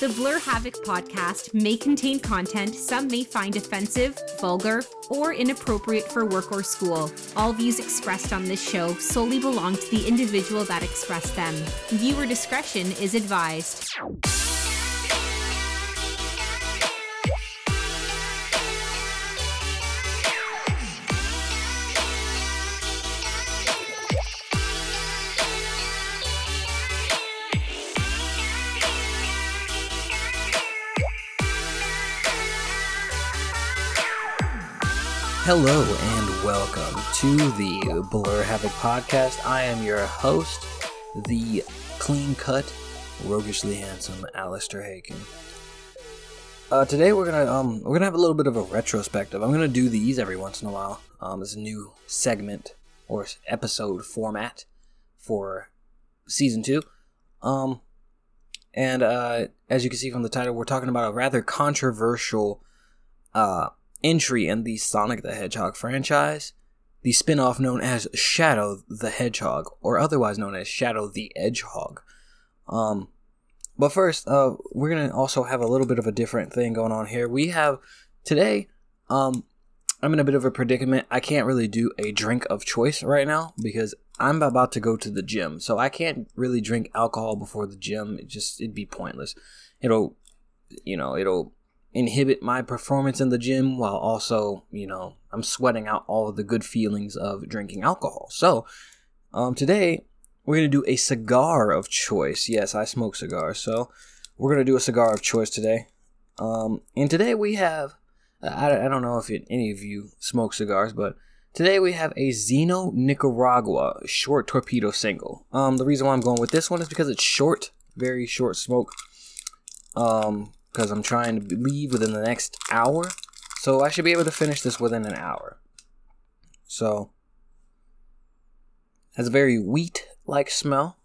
The Blur Havoc podcast may contain content some may find offensive, vulgar, or inappropriate for work or school. All views expressed on this show solely belong to the individual that expressed them. Viewer discretion is advised. Hello and welcome to the Blur Havoc podcast. I am your host, the clean-cut, roguishly handsome Alistair Haken. Today we're gonna have a little bit of a retrospective. I'm gonna do these every once in a while. It's a new segment or episode format for season 2. As you can see from the title, we're talking about a rather controversial entry in the Sonic the Hedgehog franchise, the spin-off known as Shadow the Hedgehog, or otherwise known as Shadow the Edgehog. But first, we're going to also have a little bit of a different thing going on here. We have, today, I'm in a bit of a predicament. I can't really do a drink of choice right now because I'm about to go to the gym, so I can't really drink alcohol before the gym. It'd be pointless. It'll inhibit my performance in the gym while also, I'm sweating out all of the good feelings of drinking alcohol. So, today, we're going to do a cigar of choice. Yes, I smoke cigars, so we're going to do a cigar of choice today. And today we have, I don't know if any of you smoke cigars, but today we have a Zeno Nicaragua short torpedo single. The reason why I'm going with this one is because it's short, very short smoke. Because I'm trying to leave within the next hour, so I should be able to finish this within an hour. So, has a very wheat-like smell.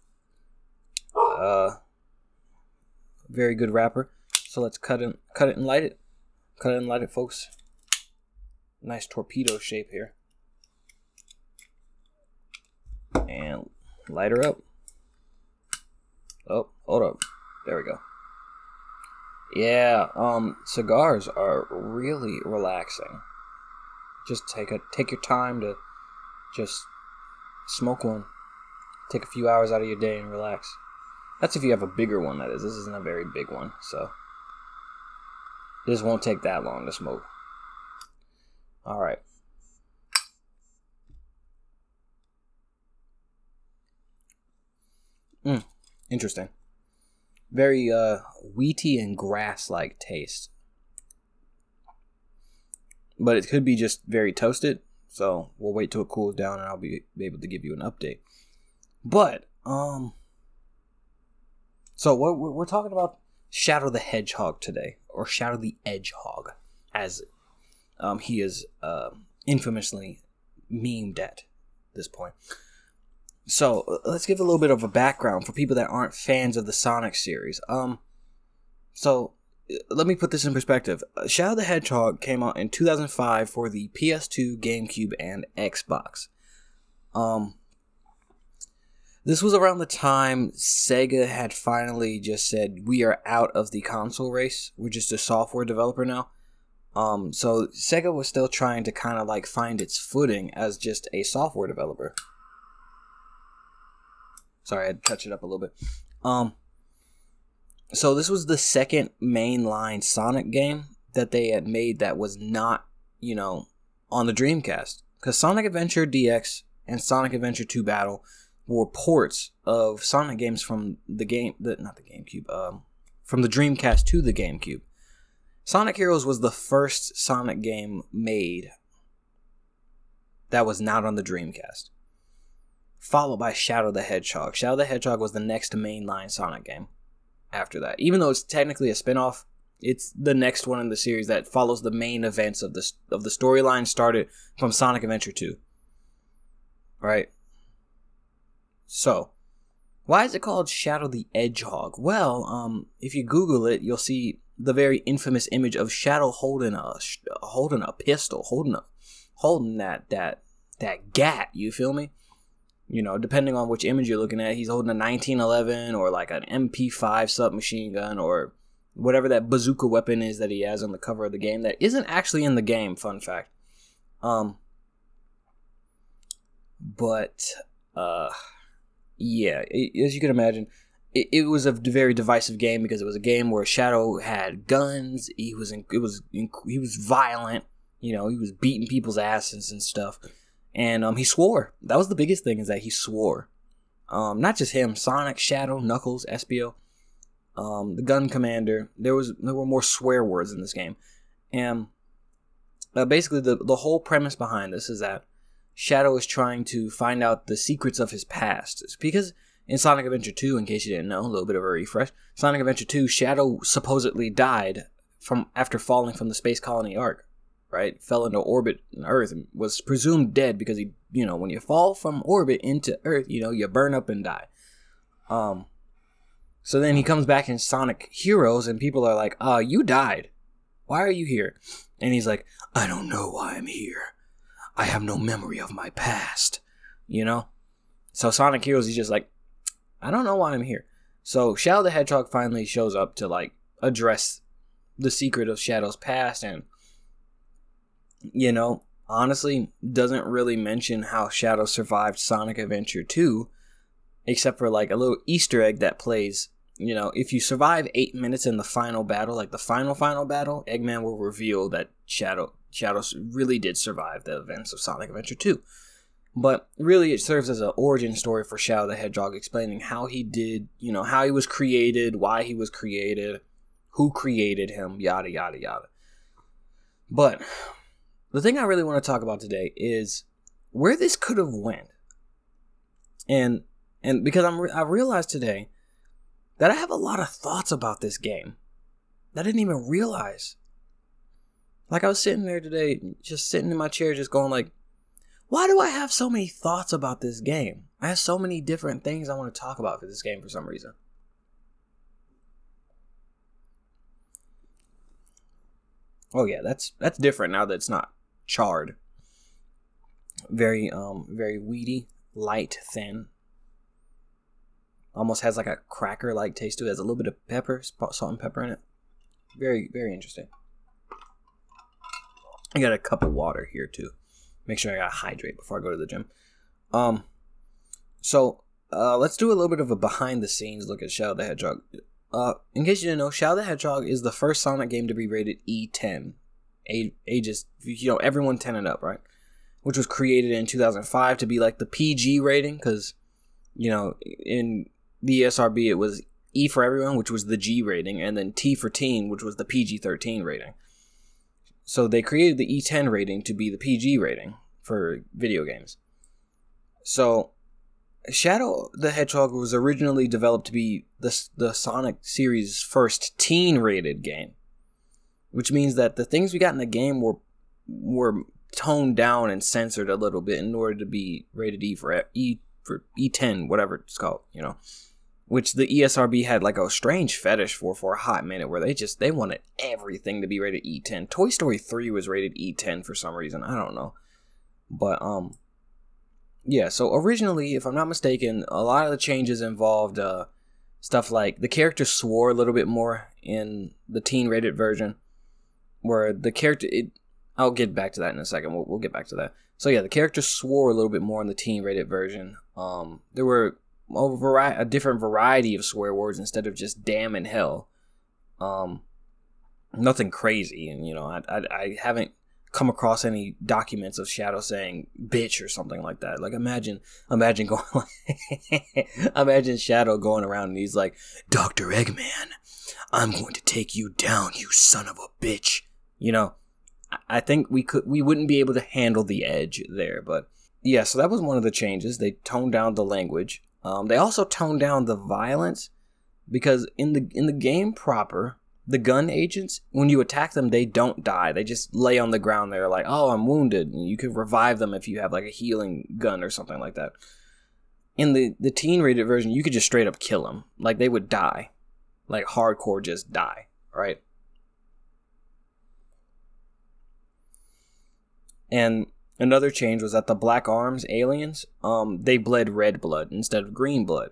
Very good wrapper. So let's cut it and light it. Cut it and light it, folks. Nice torpedo shape here. And light her up. Oh, hold up. There we go. Yeah, cigars are really relaxing. Just take your time to just smoke one. Take a few hours out of your day and relax. That's if you have a bigger one, that is. This isn't a very big one, so this won't take that long to smoke. All right. Interesting. Very wheaty and grass-like taste. But it could be just very toasted, so we'll wait till it cools down and I'll be able to give you an update. But, so we're talking about Shadow the Hedgehog today, or Shadow the Edgehog, as he is infamously memed at this point. So, let's give a little bit of a background for people that aren't fans of the Sonic series. So, let me put this in perspective. Shadow the Hedgehog came out in 2005 for the PS2, GameCube, and Xbox. This was around the time Sega had finally just said, we are out of the console race. We're just a software developer now. So, Sega was still trying to kind of like find its footing as just a software developer. Sorry, I had to touch it up a little bit. So this was the second mainline Sonic game that they had made that was not, on the Dreamcast. Because Sonic Adventure DX and Sonic Adventure 2 Battle were ports of Sonic games from from the Dreamcast to the GameCube. Sonic Heroes was the first Sonic game made that was not on the Dreamcast, followed by Shadow the Hedgehog. Shadow the Hedgehog was the next mainline Sonic game after that. Even though it's technically a spinoff, it's the next one in the series that follows the main events of the storyline started from Sonic Adventure 2. Right? So, why is it called Shadow the Edgehog? Well, if you Google it, you'll see the very infamous image of Shadow holding that gat, you feel me? Depending on which image you're looking at, he's holding a 1911 or like an MP5 submachine gun or whatever that bazooka weapon is that he has on the cover of the game that isn't actually in the game, fun fact. Yeah, as you can imagine, it was a very divisive game because it was a game where Shadow had guns. He was violent. You know, he was beating people's asses and stuff. And he swore. That was the biggest thing, is that he swore. Not just him, Sonic, Shadow, Knuckles, Espio, the gun commander. There were more swear words in this game. And basically the whole premise behind this is that Shadow is trying to find out the secrets of his past. It's because in Sonic Adventure 2, in case you didn't know, a little bit of a refresh, Sonic Adventure 2, Shadow supposedly died after falling from the Space Colony Ark, right? Fell into orbit on Earth and was presumed dead because he, you know, when you fall from orbit into Earth, you know, you burn up and die. So then he comes back in Sonic Heroes and people are like, you died. Why are you here? And he's like, I don't know why I'm here. I have no memory of my past, you know? So Sonic Heroes, he's just like, I don't know why I'm here. So Shadow the Hedgehog finally shows up to, like, address the secret of Shadow's past and, you know, honestly doesn't really mention how Shadow survived Sonic Adventure 2, except for, like, a little Easter egg that plays, you know, if you survive 8 minutes in the final battle, like the final battle, Eggman will reveal that Shadow really did survive the events of Sonic Adventure 2. But really, it serves as an origin story for Shadow the Hedgehog, explaining how he did, you know, how he was created, why he was created, who created him, yada, yada, yada. But the thing I really want to talk about today is where this could have went. And because I realized today that I have a lot of thoughts about this game that I didn't even realize. Like, I was sitting there today, just sitting in my chair, just going like, why do I have so many thoughts about this game? I have so many different things I want to talk about for this game for some reason. Oh yeah, that's different now that it's not charred. Very, very weedy, light, thin. Almost has like a cracker-like taste to it. It has a little bit of pepper, salt and pepper in it. Very, very interesting. I got a cup of water here too. Make sure I gotta hydrate before I go to the gym. So let's do a little bit of a behind-the-scenes look at Shadow the Hedgehog. In case you didn't know, Shadow the Hedgehog is the first Sonic game to be rated E10. Ages, you know, everyone 10 and up, right? Which was created in 2005 to be like the PG rating, because, you know, in the ESRB it was E for everyone, which was the G rating, and then T for teen, which was the PG-13 rating. So they created the E10 rating to be the PG rating for video games. So Shadow the Hedgehog was originally developed to be the Sonic series' first teen-rated game, which means that the things we got in the game were toned down and censored a little bit in order to be rated E for E10, whatever it's called, you know. Which the ESRB had like a strange fetish for a hot minute, where they wanted everything to be rated E10. Toy Story 3 was rated E10 for some reason. I don't know. But, yeah, so originally, if I'm not mistaken, a lot of the changes involved stuff like the character swore a little bit more in the teen-rated version, where the character... I'll get back to that in a second. We'll get back to that. So yeah, the character swore a little bit more in the teen-rated version. There were a different variety of swear words instead of just damn and hell. Nothing crazy, and you know, I haven't come across any documents of Shadow saying bitch or something like that. Like imagine going like, imagine Shadow going around and he's like, Dr. Eggman, I'm going to take you down, you son of a bitch. You know, I think we wouldn't be able to handle the edge there, but yeah, so that was one of the changes. They toned down the language. They also toned down the violence, because in the game proper, the gun agents, when you attack them, they don't die. They just lay on the ground there like, oh, I'm wounded, and you can revive them if you have like a healing gun or something like that. In the teen-rated version, you could just straight up kill them. Like, they would die. Like, hardcore just die, right? And another change was that the Black Arms aliens, they bled red blood instead of green blood.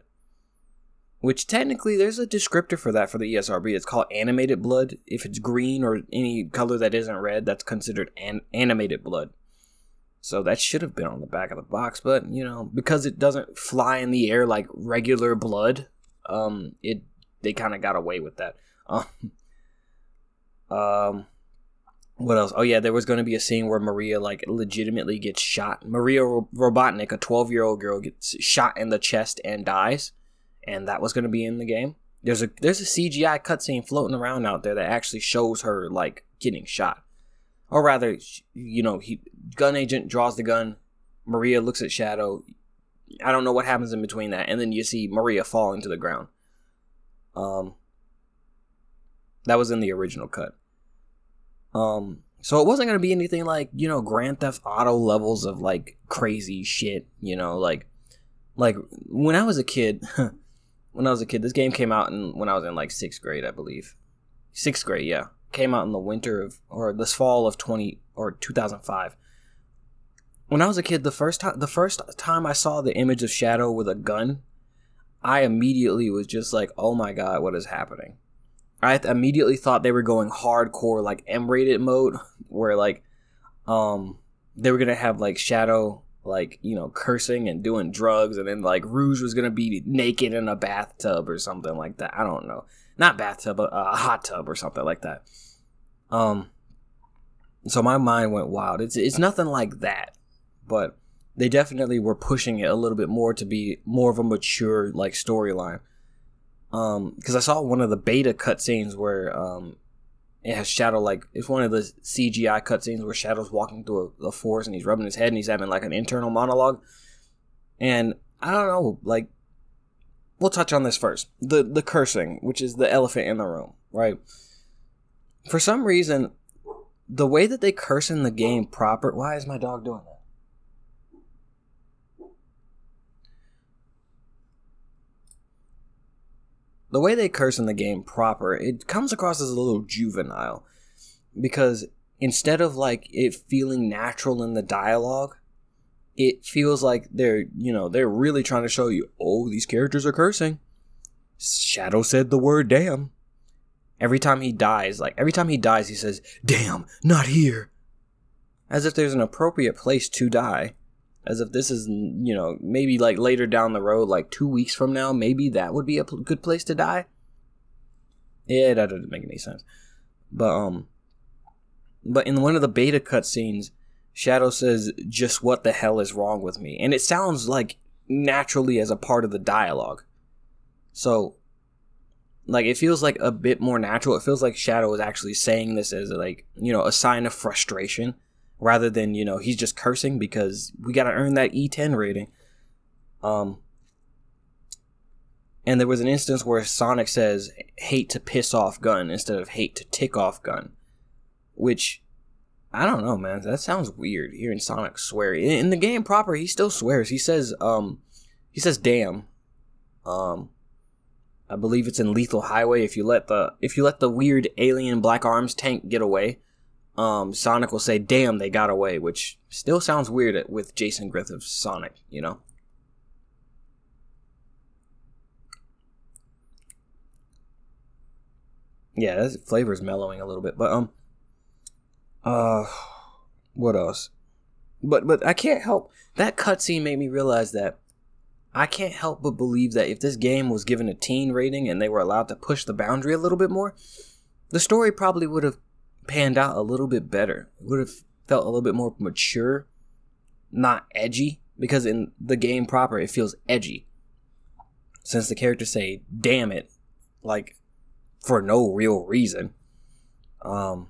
Which technically, there's a descriptor for that for the ESRB. It's called animated blood. If it's green or any color that isn't red, that's considered animated blood. So that should have been on the back of the box. But, you know, because it doesn't fly in the air like regular blood, they kind of got away with that. What else? Oh, yeah, there was going to be a scene where Maria, like, legitimately gets shot. Maria Robotnik, a 12-year-old girl, gets shot in the chest and dies. And that was going to be in the game. There's a CGI cutscene floating around out there that actually shows her, like, getting shot. Or rather, you know, gun agent draws the gun. Maria looks at Shadow. I don't know what happens in between that. And then you see Maria falling to the ground. That was in the original cut. So it wasn't going to be anything like, you know, Grand Theft Auto levels of, like, crazy shit. You know, like when I was a kid... this game came out when I was in, like, 6th grade, I believe. 6th grade, yeah. Came out in the this fall of 2005. When I was a kid, the first time I saw the image of Shadow with a gun, I immediately was just like, oh my god, what is happening? I immediately thought they were going hardcore, like, M-rated mode, where, like, they were going to have, like, Shadow... like, you know, cursing and doing drugs, and then, like, Rouge was gonna be naked in a bathtub or something like that. I don't know. Not bathtub, but a hot tub or something like that. So my mind went wild. It's nothing like that, but they definitely were pushing it a little bit more to be more of a mature, like, storyline. Because I saw one of the beta cutscenes where, it has Shadow, like, it's one of the CGI cutscenes where Shadow's walking through a forest and he's rubbing his head and he's having, like, an internal monologue. And, I don't know, like, we'll touch on this first. The cursing, which is the elephant in the room, right? For some reason, the way that they curse in the game proper... Why is my dog doing that? The way they curse in the game proper, it comes across as a little juvenile, because instead of, like, it feeling natural in the dialogue, it feels like they're really trying to show you, oh, these characters are cursing. Shadow said the word damn. Every time he dies, he says, damn, not here. As if there's an appropriate place to die. As if this is, you know, maybe, like, later down the road, like 2 weeks from now, maybe that would be a good place to die. Yeah, that doesn't make any sense. But in one of the beta cutscenes, Shadow says, just what the hell is wrong with me? And it sounds, like, naturally as a part of the dialogue. So, like, it feels, like, a bit more natural. It feels like Shadow is actually saying this as, like, you know, a sign of frustration. Rather than, you know, he's just cursing because we got to earn that E10 rating. And there was an instance where Sonic says, hate to piss off gun instead of hate to tick off gun. Which, I don't know, man. That sounds weird, hearing Sonic swear. In the game proper, he still swears. He says damn. I believe it's in Lethal Highway. If you let the weird alien Black Arms tank get away... Sonic will say, damn, they got away, which still sounds weird with Jason Griffith's Sonic, you know? Yeah, that flavor's mellowing a little bit, but, what else? But I can't help, that cutscene made me realize that I can't help but believe that if this game was given a teen rating and they were allowed to push the boundary a little bit more, the story probably would have panned out a little bit better. It would have felt a little bit more mature, not edgy, because in the game proper it feels edgy, since the characters say damn it, like, for no real reason. But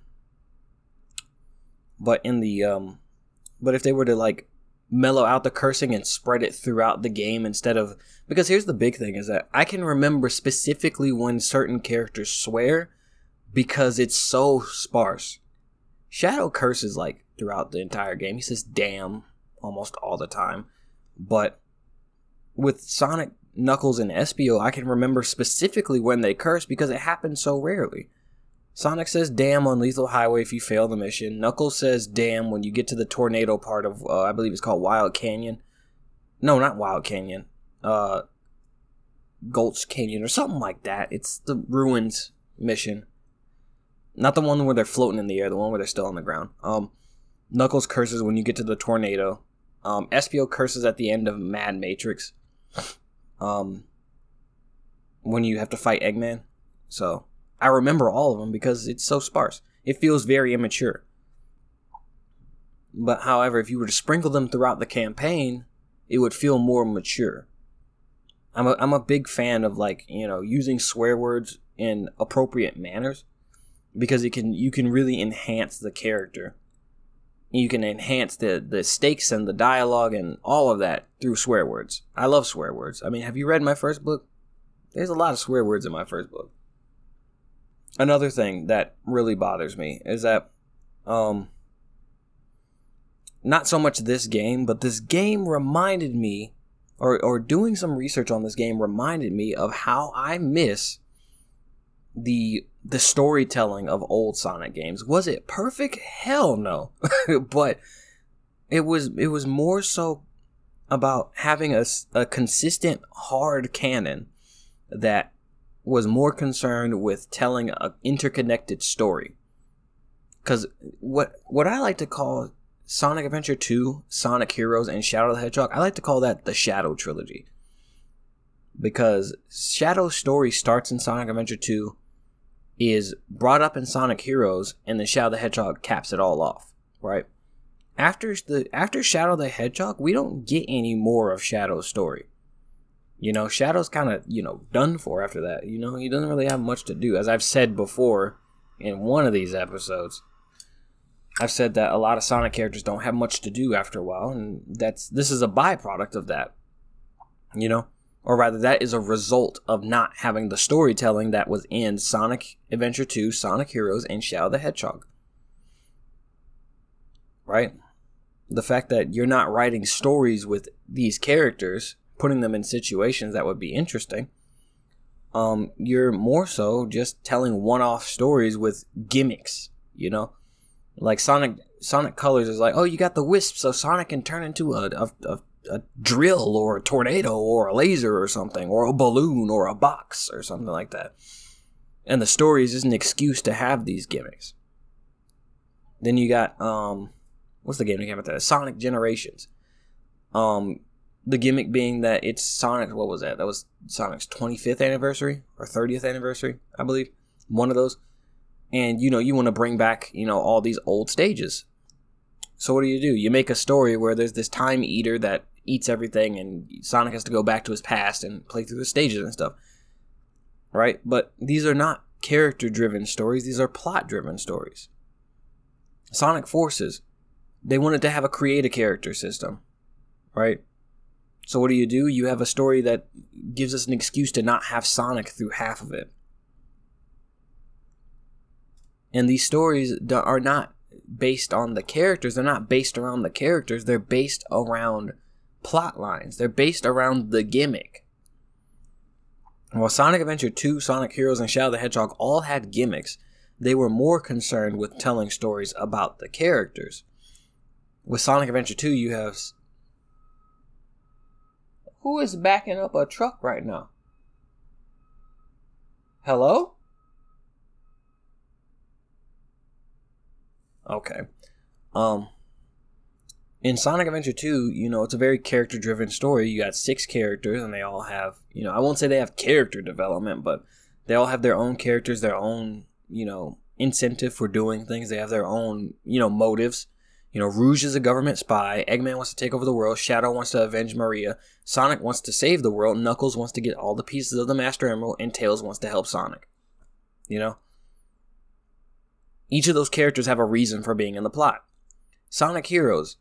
if they were to, like, mellow out the cursing and spread it throughout the game instead of, because here's the big thing, is that I can remember specifically when certain characters swear, because it's so sparse. Shadow curses, like, throughout the entire game. He says damn almost all the time. But with Sonic, Knuckles, and Espio, I can remember specifically when they curse because it happens so rarely. Sonic says damn on Lethal Highway if you fail the mission. Knuckles says damn when you get to the tornado part of, I believe it's called Wild Canyon. No, not Wild Canyon. Gulch Canyon or something like that. It's the ruins mission. Not the one where they're floating in the air, the one where they're still on the ground. Knuckles curses when you get to the tornado. Espio curses at the end of Mad Matrix. When you have to fight Eggman. So, I remember all of them because it's so sparse. It feels very immature. But, however, if you were to sprinkle them throughout the campaign, it would feel more mature. I'm a big fan of, like, you know, using swear words in appropriate manners, because you can really enhance the character. You can enhance the stakes and the dialogue and all of that through swear words. I love swear words. I mean, have you read my first book? There's a lot of swear words in my first book. Another thing that really bothers me is that, not so much this game, but this game reminded me, or doing some research on this game reminded me of how I miss the storytelling of old Sonic games. Was it perfect? Hell no. But it was more so about having a consistent hard canon that was more concerned with telling an interconnected story. Because what I like to call Sonic Adventure 2, Sonic Heroes, and Shadow the Hedgehog, I like to call that the Shadow Trilogy. Because Shadow's story starts in Sonic Adventure 2, is brought up in Sonic Heroes, and then Shadow the Hedgehog caps it all off, right? After Shadow the Hedgehog, we don't get any more of Shadow's story. You know, Shadow's kind of, you know, done for after that. You know, he doesn't really have much to do. As I've said before in one of these episodes, I've said that a lot of Sonic characters don't have much to do after a while, and this is a byproduct of that, you know? Or rather, that is a result of not having the storytelling that was in Sonic Adventure 2, Sonic Heroes, and Shadow the Hedgehog. Right? The fact that you're not writing stories with these characters, putting them in situations that would be interesting, you're more so just telling one-off stories with gimmicks, you know? Like Sonic Colors is like, oh, you got the wisp, so Sonic can turn into a drill or a tornado or a laser or something, or a balloon or a box or something like that. And the story is just an excuse to have these gimmicks. Then you got, what's the game that came out there? Sonic Generations. The gimmick being that it's Sonic's, what was that? That was Sonic's 25th anniversary or 30th anniversary, I believe. One of those. And, you know, you want to bring back, you know, all these old stages. So what do? You make a story where there's this time eater that eats everything and Sonic has to go back to his past and play through the stages and stuff. Right? But these are not character-driven stories. These are plot-driven stories. Sonic Forces. They wanted to have a create-a-character system. Right? So what do? You have a story that gives us an excuse to not have Sonic through half of it. And these stories are not based on the characters. They're not based around the characters. They're based around plot lines. They're based around the gimmick. While Sonic Adventure 2, Sonic Heroes, and Shadow the Hedgehog all had gimmicks, they were more concerned with telling stories about the characters. With Sonic Adventure 2, you have... Who is backing up a truck right now? Hello? Okay. In Sonic Adventure 2, you know, it's a very character-driven story. You got 6 characters, and they all have, you know, I won't say they have character development, but they all have their own characters, their own, you know, incentive for doing things. They have their own, you know, motives. You know, Rouge is a government spy. Eggman wants to take over the world. Shadow wants to avenge Maria. Sonic wants to save the world. Knuckles wants to get all the pieces of the Master Emerald, and Tails wants to help Sonic. You know? Each of those characters have a reason for being in the plot. Sonic Heroes,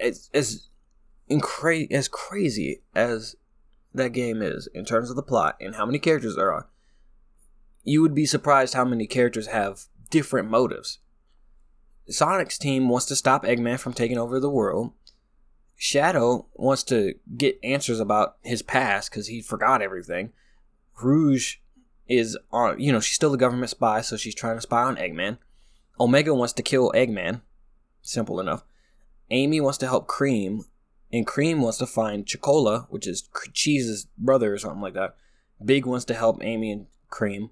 as crazy as that game is in terms of the plot and how many characters there are, you would be surprised how many characters have different motives. Sonic's team wants to stop Eggman from taking over the world. Shadow wants to get answers about his past because he forgot everything. Rouge is on, you know, she's still a government spy, so she's trying to spy on Eggman. Omega wants to kill Eggman. Simple enough. Amy wants to help Cream. And Cream wants to find Chocola, which is Cheese's brother or something like that. Big wants to help Amy and Cream.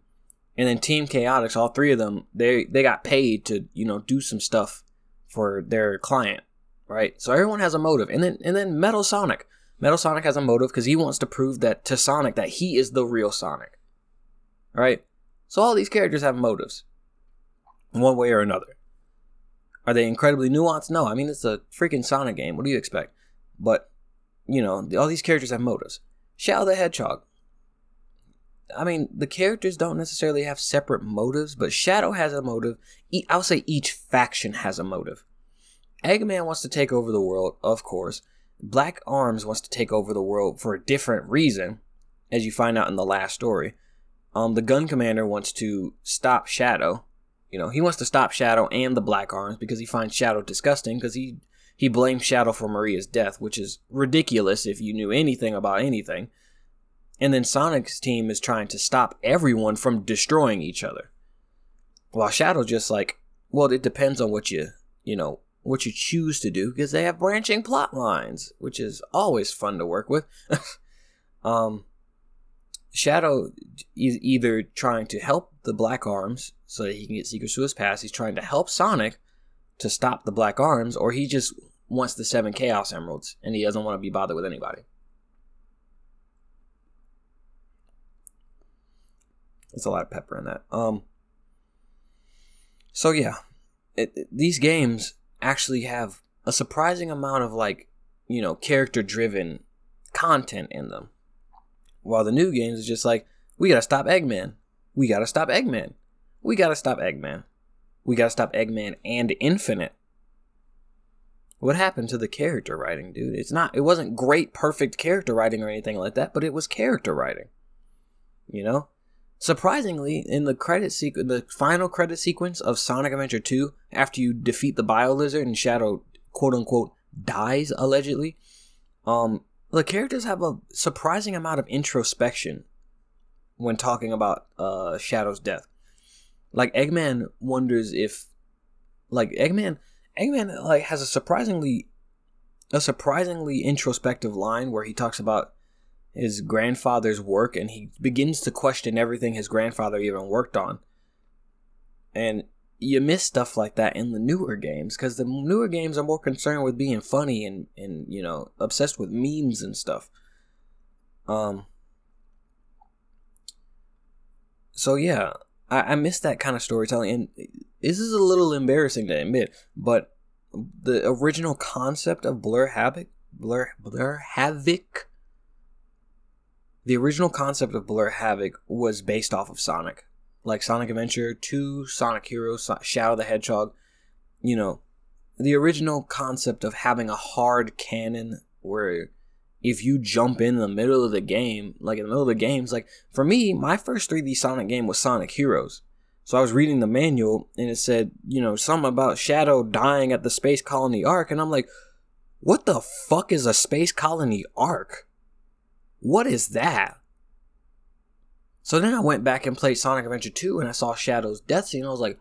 And then Team Chaotix, all three of them, they got paid to, you know, do some stuff for their client, right? So everyone has a motive. And then Metal Sonic. Metal Sonic has a motive because he wants to prove that to Sonic that he is the real Sonic. All right? So all these characters have motives one way or another. Are they incredibly nuanced? No. I mean, it's a freaking Sonic game. What do you expect? But, you know, all these characters have motives. Shadow the Hedgehog. I mean, the characters don't necessarily have separate motives, but Shadow has a motive. I would say each faction has a motive. Eggman wants to take over the world, of course. Black Arms wants to take over the world for a different reason, as you find out in the last story. The Gun Commander wants to stop Shadow. You know, he wants to stop Shadow and the Black Arms because he finds Shadow disgusting because he blames Shadow for Maria's death, which is ridiculous if you knew anything about anything. And then Sonic's team is trying to stop everyone from destroying each other. While Shadow just like, well, it depends on what what you choose to do, because they have branching plot lines, which is always fun to work with. Shadow is either trying to help the Black Arms so that he can get secrets to his past, he's trying to help Sonic to stop the Black Arms, or he just wants the 7 Chaos Emeralds, and he doesn't want to be bothered with anybody. It's a lot of pepper in that. So yeah, these games actually have a surprising amount of character-driven content in them. While the new games is just like, we gotta stop Eggman. We gotta stop Eggman. We gotta stop Eggman. We gotta stop Eggman and Infinite. What happened to the character writing, dude? It wasn't great, perfect character writing or anything like that, but it was character writing. You know? Surprisingly, in the final credit sequence of Sonic Adventure 2, after you defeat the Bio-Lizard and Shadow, quote-unquote, dies, allegedly, the characters have a surprising amount of introspection when talking about Shadow's death. Like, Eggman wonders if... Like, Eggman has a surprisingly introspective line where he talks about his grandfather's work, and he begins to question everything his grandfather even worked on. And you miss stuff like that in the newer games, because the newer games are more concerned with being funny and obsessed with memes and stuff. So yeah, I miss that kind of storytelling, and this is a little embarrassing to admit, but the original concept of Blur Havoc. The original concept of Blur Havoc was based off of Sonic. Like Sonic Adventure 2, Sonic Heroes, Shadow the Hedgehog. You know, the original concept of having a hard cannon where if you jump in the middle of the game, for me, my first 3D Sonic game was Sonic Heroes. So I was reading the manual and it said, you know, something about Shadow dying at the Space Colony Ark. And I'm like, what the fuck is a Space Colony Ark? What is that? So then I went back and played Sonic Adventure 2 and I saw Shadow's death scene and I was like,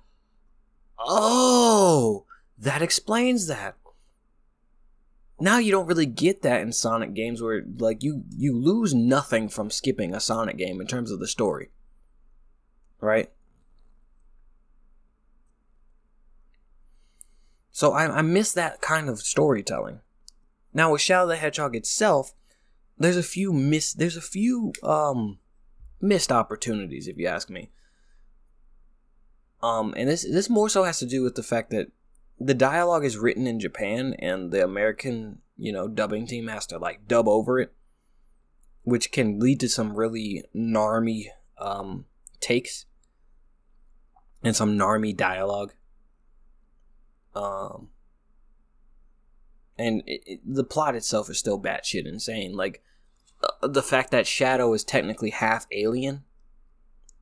oh, that explains that. Now you don't really get that in Sonic games where like you lose nothing from skipping a Sonic game in terms of the story. Right? So I miss that kind of storytelling. Now with Shadow the Hedgehog itself, There's a few missed opportunities, if you ask me. And this more so has to do with the fact that the dialogue is written in Japan, and the American, dubbing team has to dub over it, which can lead to some really narmy takes and some narmy dialogue. And the plot itself is still batshit insane. The fact that Shadow is technically half alien,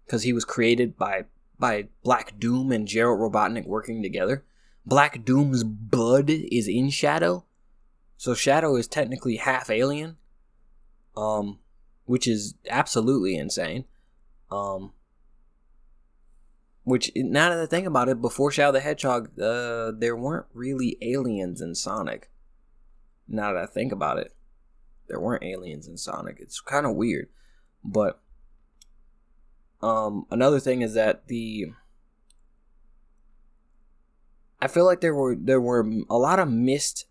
because he was created by Black Doom and Gerald Robotnik working together. Black Doom's blood is in Shadow, so Shadow is technically half alien, which is absolutely insane. Which, now that I think about it, before Shadow the Hedgehog, there weren't really aliens in Sonic. Now that I think about it. There weren't aliens in Sonic. It's kind of weird. But Another thing is that I feel like there were a lot of missed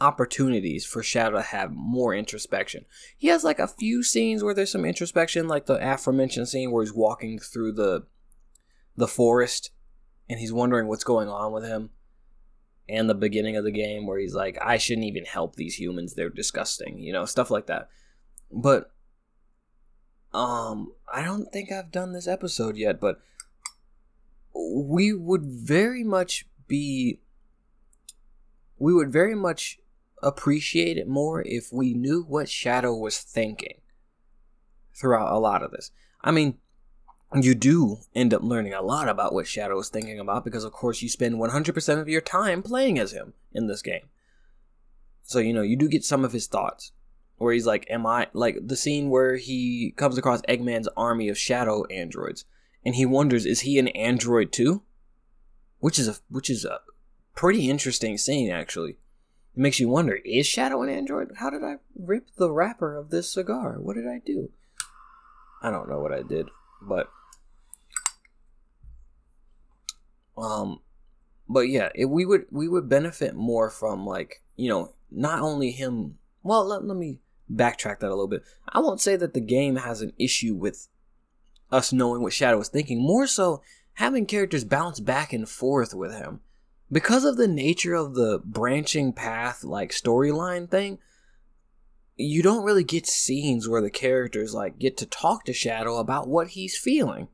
opportunities for Shadow to have more introspection. He has like a few scenes where there's some introspection, like the aforementioned scene where he's walking through the forest and he's wondering what's going on with him, and the beginning of the game where he's like, I shouldn't even help these humans, they're disgusting, you know, stuff like that. But I don't think I've done this episode yet, but we would very much appreciate it more if we knew what Shadow was thinking throughout a lot of this. I mean, you do end up learning a lot about what Shadow is thinking about because, of course, you spend 100% of your time playing as him in this game. So, you know, you do get some of his thoughts where he's like, like the scene where he comes across Eggman's army of Shadow androids and he wonders, is he an android too? Which is a pretty interesting scene, actually. It makes you wonder, is Shadow an android? How did I rip the wrapper of this cigar? What did I do? I don't know what I did, but yeah, we would benefit more from, like, you know, not only him. Well, let me backtrack that a little bit. I won't say that the game has an issue with us knowing what Shadow is thinking. More so, having characters bounce back and forth with him. Because of the nature of the branching path, like, storyline thing, you don't really get scenes where the characters, like, get to talk to Shadow about what he's feeling.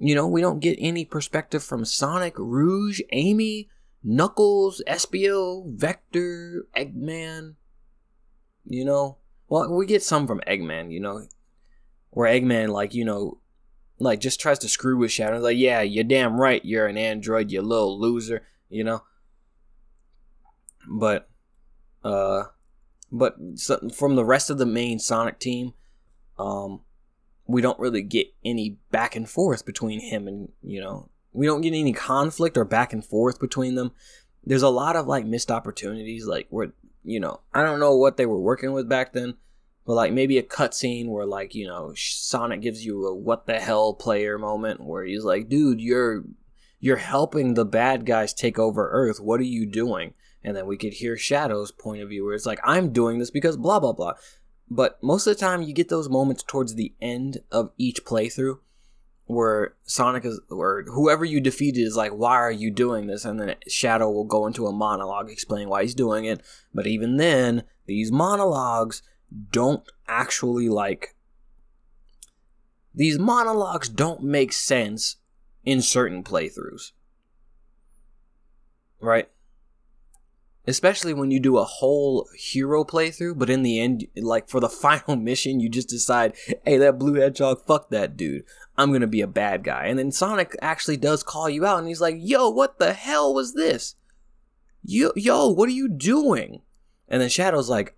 You know, we don't get any perspective from Sonic, Rouge, Amy, Knuckles, Espio, Vector, Eggman. You know? Well, we get some from Eggman, you know? Where Eggman, like, you know, like, just tries to screw with Shadow. Like, yeah, you're damn right, you're an android, you little loser, you know? But from the rest of the main Sonic team, we don't really get any back and forth between him and, you know, we don't get any conflict or back and forth between them. There's a lot of, like, missed opportunities, like, where, you know, I don't know what they were working with back then. But, like, maybe a cutscene where, like, you know, Sonic gives you a what-the-hell player moment where he's like, dude, you're helping the bad guys take over Earth. What are you doing? And then we could hear Shadow's point of view where it's like, I'm doing this because blah, blah, blah. But most of the time, you get those moments towards the end of each playthrough where Sonic is, or whoever you defeated is like, why are you doing this? And then Shadow will go into a monologue explaining why he's doing it. But even then, these monologues don't make sense in certain playthroughs, right? Especially when you do a whole hero playthrough, but in the end, like, for the final mission, you just decide, hey, that blue hedgehog, fuck that dude, I'm gonna be a bad guy. And then Sonic actually does call you out and he's like, yo, what the hell was this? Yo, what are you doing? And then Shadow's like,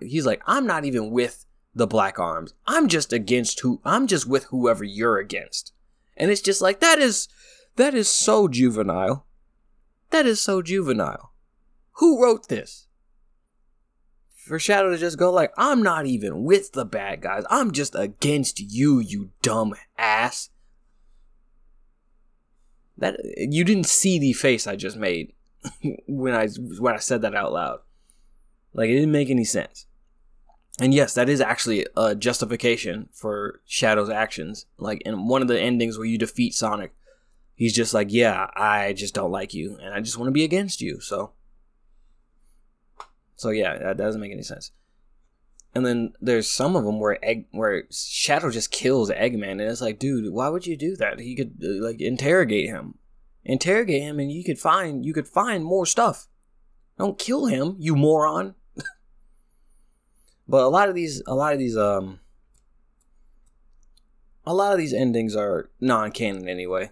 he's like, I'm not even with the Black Arms. I'm just with whoever you're against. And it's just like, that is so juvenile. That is so juvenile. Who wrote this? For Shadow to just go like, I'm not even with the bad guys. I'm just against you, you dumb ass. That, you didn't see the face I just made when I said that out loud. Like, it didn't make any sense. And yes, that is actually a justification for Shadow's actions. Like, in one of the endings where you defeat Sonic, he's just like, yeah, I just don't like you and I just want to be against you. So yeah, that doesn't make any sense. And then there's some of them where Shadow just kills Eggman and it's like, dude, why would you do that? He could, like, interrogate him and you could find more stuff. Don't kill him, you moron. But a lot of these endings are non-canon anyway.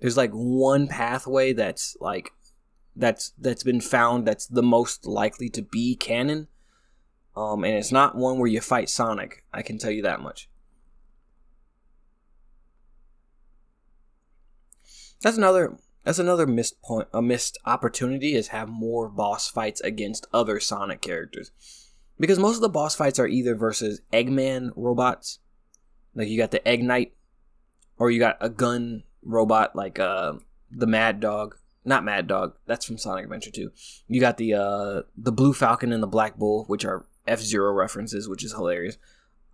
There's like one pathway that's like that's been found that's the most likely to be canon. And it's not one where you fight Sonic, I can tell you that much. That's another missed opportunity is have more boss fights against other Sonic characters. Because most of the boss fights are either versus Eggman robots, like you got the Egg Knight, or you got a gun robot like the Mad Dog. Not Mad Dog, that's from Sonic Adventure 2. You got the Blue Falcon and the Black Bull, which are F-Zero references, which is hilarious.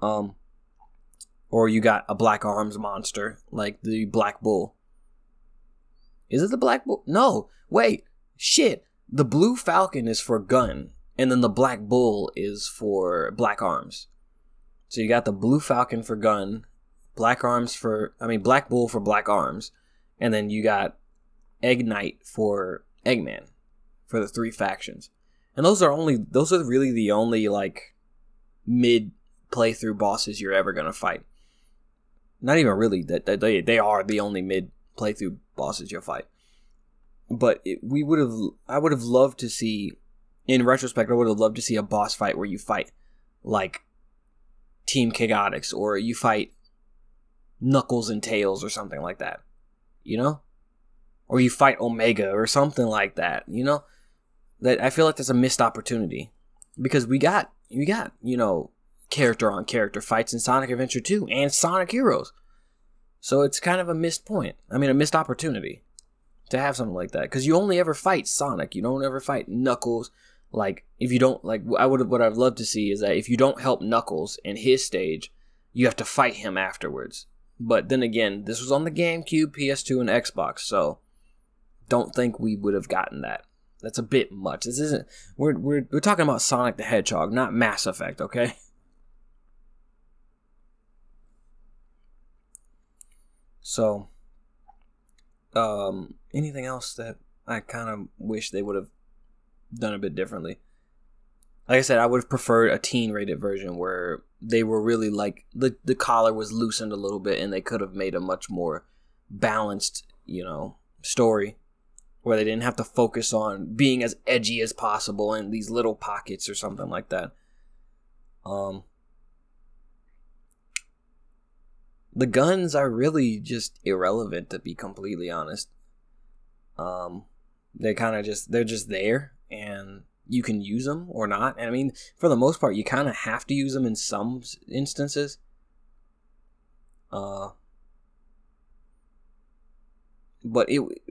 Or you got a Black Arms monster, like the Black Bull. Is it the Black Bull? No, wait, shit. The Blue Falcon is for gun, and then the Black Bull is for Black Arms. So you got the Blue Falcon for gun, Black Bull for Black Arms, and then you got Egg Knight for Eggman, for the three factions. And those are really the only like mid playthrough bosses you're ever gonna fight. Not even really, that they are the only mid playthrough bosses you'll fight. But I would have loved to see a boss fight where you fight like Team Chaotix, or you fight Knuckles and Tails or something like that, you know? Or you fight Omega or something like that, you know? That I feel like that's a missed opportunity, because we got, you know, character on character fights in Sonic Adventure 2 and Sonic Heroes. So it's kind of a missed opportunity to have something like that, because you only ever fight Sonic. You don't ever fight Knuckles. Like, if you don't, like, what I'd love to see is that if you don't help Knuckles in his stage, you have to fight him afterwards. But then again, this was on the GameCube, PS2, and Xbox, so don't think we would have gotten that. That's a bit much. This isn't. We're talking about Sonic the Hedgehog, not Mass Effect, okay? So, anything else that I kind of wish they would have done a bit differently? Like I said, I would have preferred a teen-rated version where they were really like the collar was loosened a little bit, and they could have made a much more balanced, you know, story, where they didn't have to focus on being as edgy as possible in these little pockets or something like that. The guns are really just irrelevant, to be completely honest. They're just there, and you can use them or not. And I mean, for the most part, you kind of have to use them in some instances. But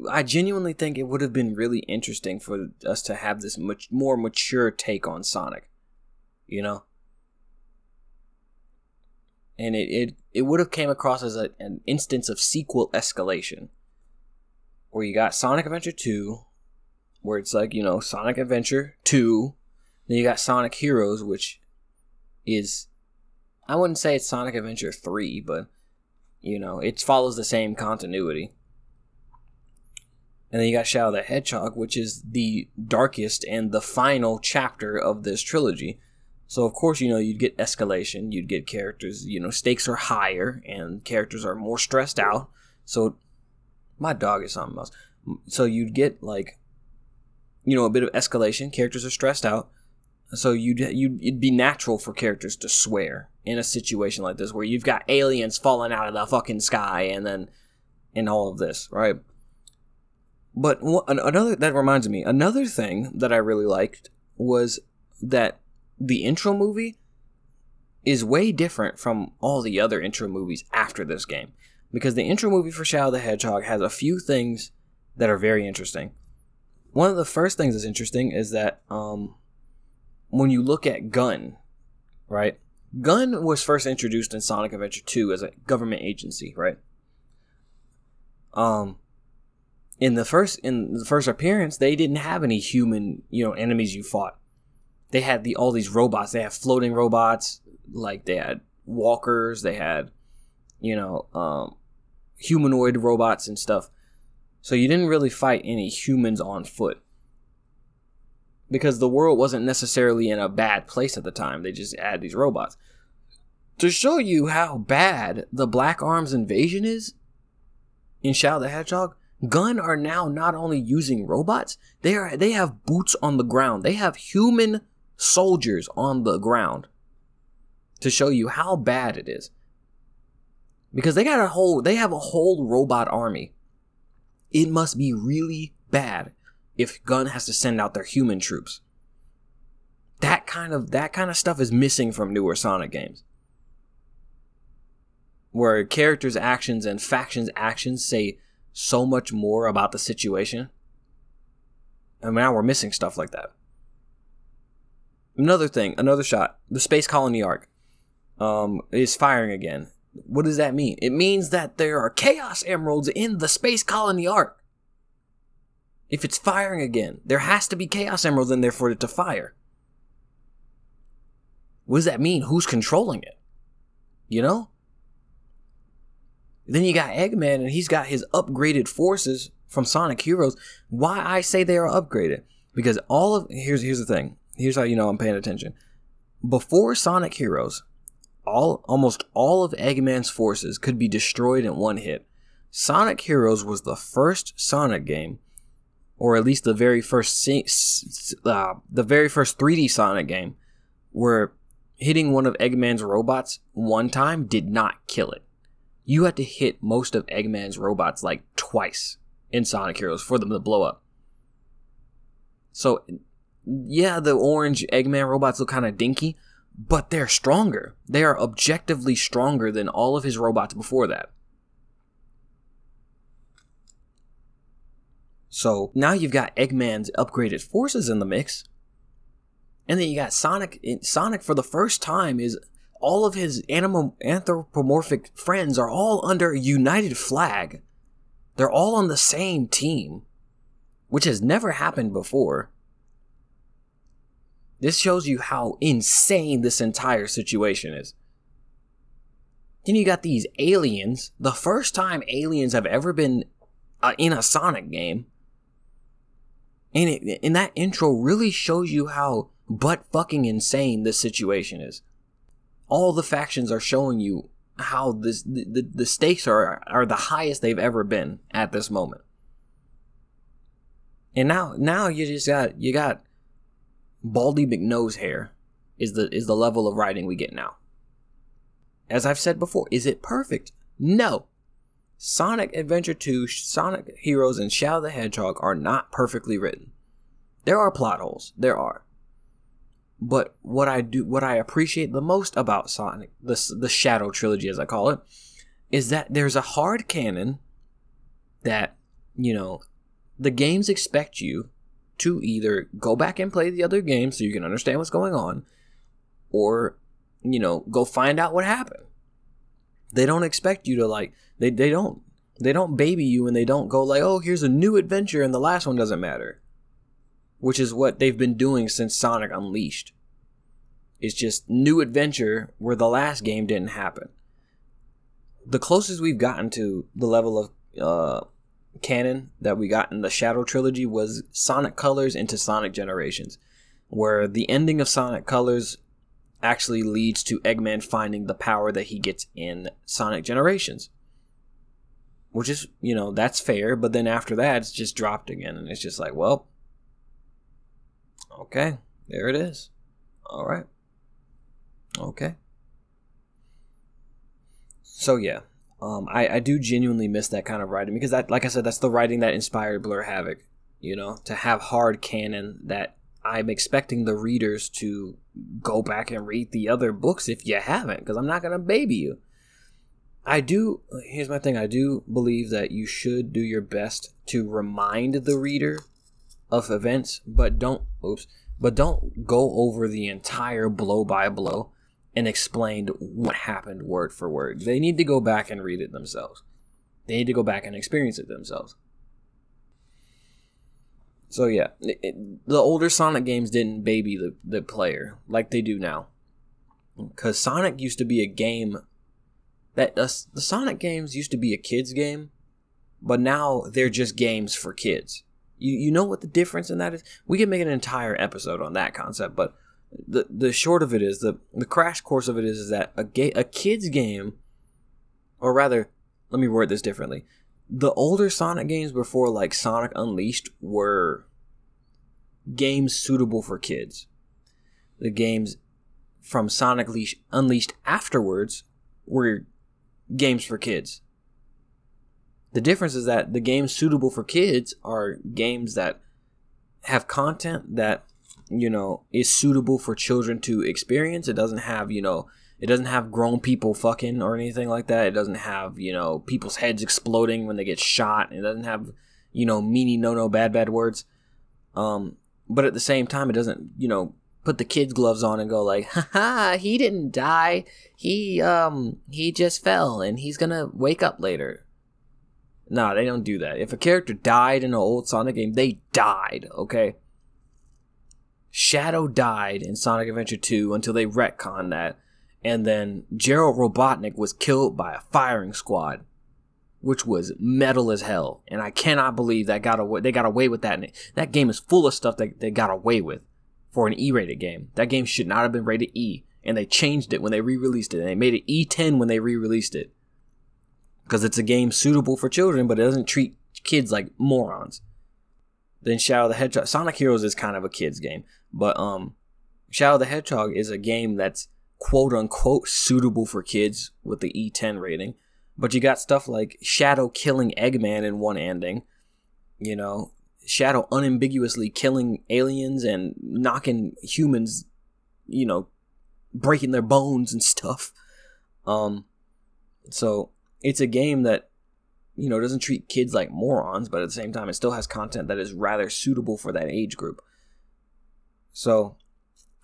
I genuinely think it would have been really interesting for us to have this much more mature take on Sonic, you know? And it would have came across as an instance of sequel escalation, where you got Sonic Adventure 2, where it's like, you know, Sonic Adventure 2, then you got Sonic Heroes, which is, I wouldn't say it's Sonic Adventure 3, but, you know, it follows the same continuity. And then you got Shadow the Hedgehog, which is the darkest and the final chapter of this trilogy. So, of course, you know, you'd get escalation, you'd get characters, you know, stakes are higher, and characters are more stressed out. So, my dog is something else. So, you'd get, like, you know, a bit of escalation, characters are stressed out. So, it'd be natural for characters to swear in a situation like this, where you've got aliens falling out of the fucking sky, and all of this, right? But another thing that I really liked was that the intro movie is way different from all the other intro movies after this game, because the intro movie for Shadow the Hedgehog has a few things that are very interesting. One of the first things that's interesting is that when you look at Gunn, right? Gunn was first introduced in Sonic Adventure 2 as a government agency, right? In the first appearance, they didn't have any human, you know, enemies you fought. They had all these robots. They had floating robots, like they had walkers. They had, you know, humanoid robots and stuff. So you didn't really fight any humans on foot, because the world wasn't necessarily in a bad place at the time. They just had these robots. To show you how bad the Black Arms invasion is in Shadow the Hedgehog, Gunn are now not only using robots, they have boots on the ground. They have human soldiers on the ground, to show you how bad it is. Because they have a whole robot army. It must be really bad if Gunn has to send out their human troops that kind of stuff is missing from newer Sonic games, where characters' actions and factions' actions say so much more about the situation. And now we're missing stuff like that. Another thing, another shot. The Space Colony Ark is firing again. What does that mean? It means that there are Chaos Emeralds in the Space Colony Ark. If it's firing again, there has to be Chaos Emeralds in there for it to fire. What does that mean? Who's controlling it? You know? Then you got Eggman, and he's got his upgraded forces from Sonic Heroes. Why I say they are upgraded? Because all of... Here's the thing. Here's how you know I'm paying attention. Before Sonic Heroes, almost all of Eggman's forces could be destroyed in one hit. Sonic Heroes was the first Sonic game, or at least the very first 3D Sonic game, where hitting one of Eggman's robots one time did not kill it. You had to hit most of Eggman's robots like twice in Sonic Heroes for them to blow up. So, yeah, the orange Eggman robots look kind of dinky, but they're stronger. They are objectively stronger than all of his robots before that. So, now you've got Eggman's upgraded forces in the mix. And then you got Sonic. Sonic, for the first time, is... all of his anthropomorphic friends are all under a united flag. They're all on the same team, which has never happened before. This shows you how insane this entire situation is. Then you got these aliens. The first time aliens have ever been in a Sonic game. And that intro really shows you how butt-fucking insane this situation is. All the factions are showing you how the stakes are the highest they've ever been at this moment. And now you got Baldy McNose hair is the level of writing we get now. As I've said before, is it perfect? No. Sonic Adventure 2, Sonic Heroes, and Shadow the Hedgehog are not perfectly written. There are plot holes. There are. But what I appreciate the most about Sonic, the Shadow trilogy as I call it, is that there's a hard canon that, you know, the games expect you to either go back and play the other game so you can understand what's going on, or, you know, go find out what happened. They don't expect you to like they don't baby you, and they don't go like, oh, here's a new adventure and the last one doesn't matter. Which is what they've been doing since Sonic Unleashed. It's just new adventure where the last game didn't happen. The closest we've gotten to the level of canon that we got in the Shadow trilogy was Sonic Colors into Sonic Generations, where the ending of Sonic Colors actually leads to Eggman finding the power that he gets in Sonic Generations. Which is, you know, that's fair, but then after that it's just dropped again, and it's just like, well... okay, there it is. All right. Okay. So, yeah. I do genuinely miss that kind of writing, because, that, like I said, that's the writing that inspired Blur Havoc, you know, to have hard canon that I'm expecting the readers to go back and read the other books if you haven't, because I'm not going to baby you. Here's my thing. I do believe that you should do your best to remind the reader of events, but don't go over the entire blow by blow and explain what happened word for word. They need to go back and read it themselves. They need to go back and experience it themselves. So yeah, the older Sonic games didn't baby the player like they do now, because Sonic used to be a game that the Sonic games used to be a kid's game, but now they're just games for kids. You know what the difference in that is? We can make an entire episode on that concept, but the short of it is, the crash course of it is that a kid's game, or rather, let me word this differently. The older Sonic games before, like Sonic Unleashed, were games suitable for kids. The games from Sonic Unleashed afterwards were games for kids. The difference is that the games suitable for kids are games that have content that you know, is suitable for children to experience. It doesn't have, you know, it doesn't have grown people fucking or anything like that. It doesn't have, you know, people's heads exploding when they get shot. It doesn't have, you know, meanie, no, bad words. But at the same time, it doesn't, you know, put the kids' gloves on and go like, ha, he didn't die. He just fell and he's going to wake up later. Nah, they don't do that. If a character died in an old Sonic game, they died, okay? Shadow died in Sonic Adventure 2 until they retconned that. And then Gerald Robotnik was killed by a firing squad, which was metal as hell. And I cannot believe that they got away with that. And that game is full of stuff that they got away with for an E-rated game. That game should not have been rated E. And they changed it when they re-released it. And they made it E10 when they re-released it. Because it's a game suitable for children, but it doesn't treat kids like morons. Then Shadow the Hedgehog. Sonic Heroes is kind of a kid's game. But Shadow the Hedgehog is a game that's quote-unquote suitable for kids with the E10 rating. But you got stuff like Shadow killing Eggman in one ending. You know, Shadow unambiguously killing aliens and knocking humans, you know, breaking their bones and stuff. So it's a game that, you know, doesn't treat kids like morons, but at the same time, it still has content that is rather suitable for that age group. So,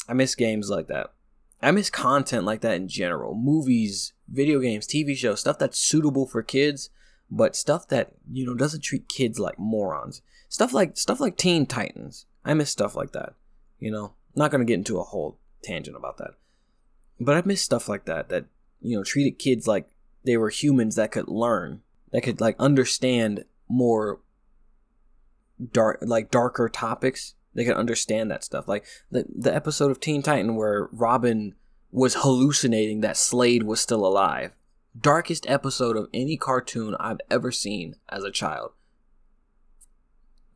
I miss games like that. I miss content like that in general. Movies, video games, TV shows, stuff that's suitable for kids, but stuff that, you know, doesn't treat kids like morons. Stuff like Teen Titans. I miss stuff like that, you know. I'm not going to get into a whole tangent about that. But I miss stuff like that, you know, treated kids like they were humans that could learn, that could like understand more darker topics. They could understand that stuff, like the episode of Teen Titan where Robin was hallucinating that Slade was still alive. Darkest episode of any cartoon I've ever seen as a child.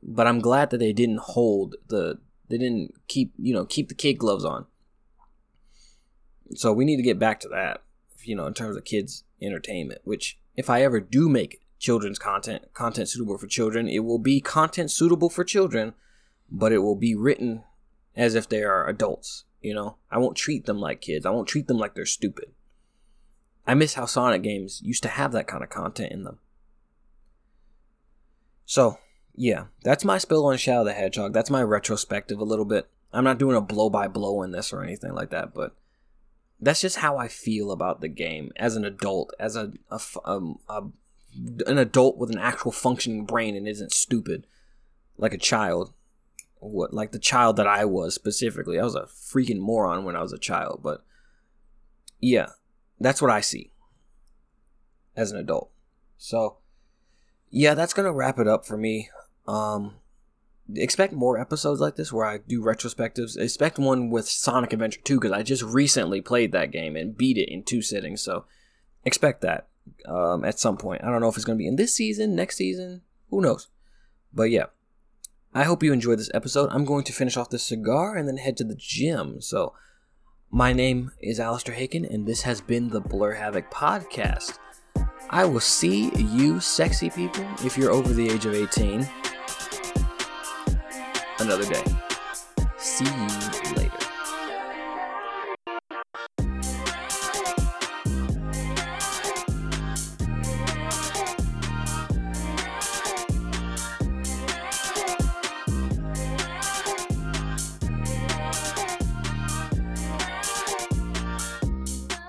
But I'm glad that they didn't keep the kid gloves on. So we need to get back to that, you know, in terms of kids entertainment, which if I ever do make children's content suitable for children, it will be content suitable for children, but it will be written as if they are adults, you know? I won't treat them like kids. I won't treat them like they're stupid. I miss how Sonic games used to have that kind of content in them. So, yeah, that's my spill on Shadow the Hedgehog. That's my retrospective a little bit. I'm not doing a blow-by-blow in this or anything like that, but that's just how I feel about the game as an adult, as an adult with an actual functioning brain and isn't stupid like a child. Like the child that I was specifically. I was a freaking moron when I was a child, but yeah, that's what I see as an adult. So yeah, that's going to wrap it up for me. Expect more episodes like this where I do retrospectives. Expect one with Sonic Adventure 2 because I just recently played that game and beat it in 2 sittings, so expect that at some point. I don't know if it's going to be in this season, next season, who knows? But yeah, I hope you enjoyed this episode. I'm going to finish off this cigar and then head to the gym. So, my name is Alistair Haken, and this has been the Blur Havoc Podcast. I will see you, sexy people, if you're over the age of 18, another day. See you later.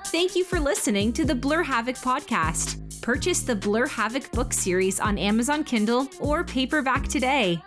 Thank you for listening to the Blur Havoc Podcast. Purchase the Blur Havoc book series on Amazon Kindle or paperback today.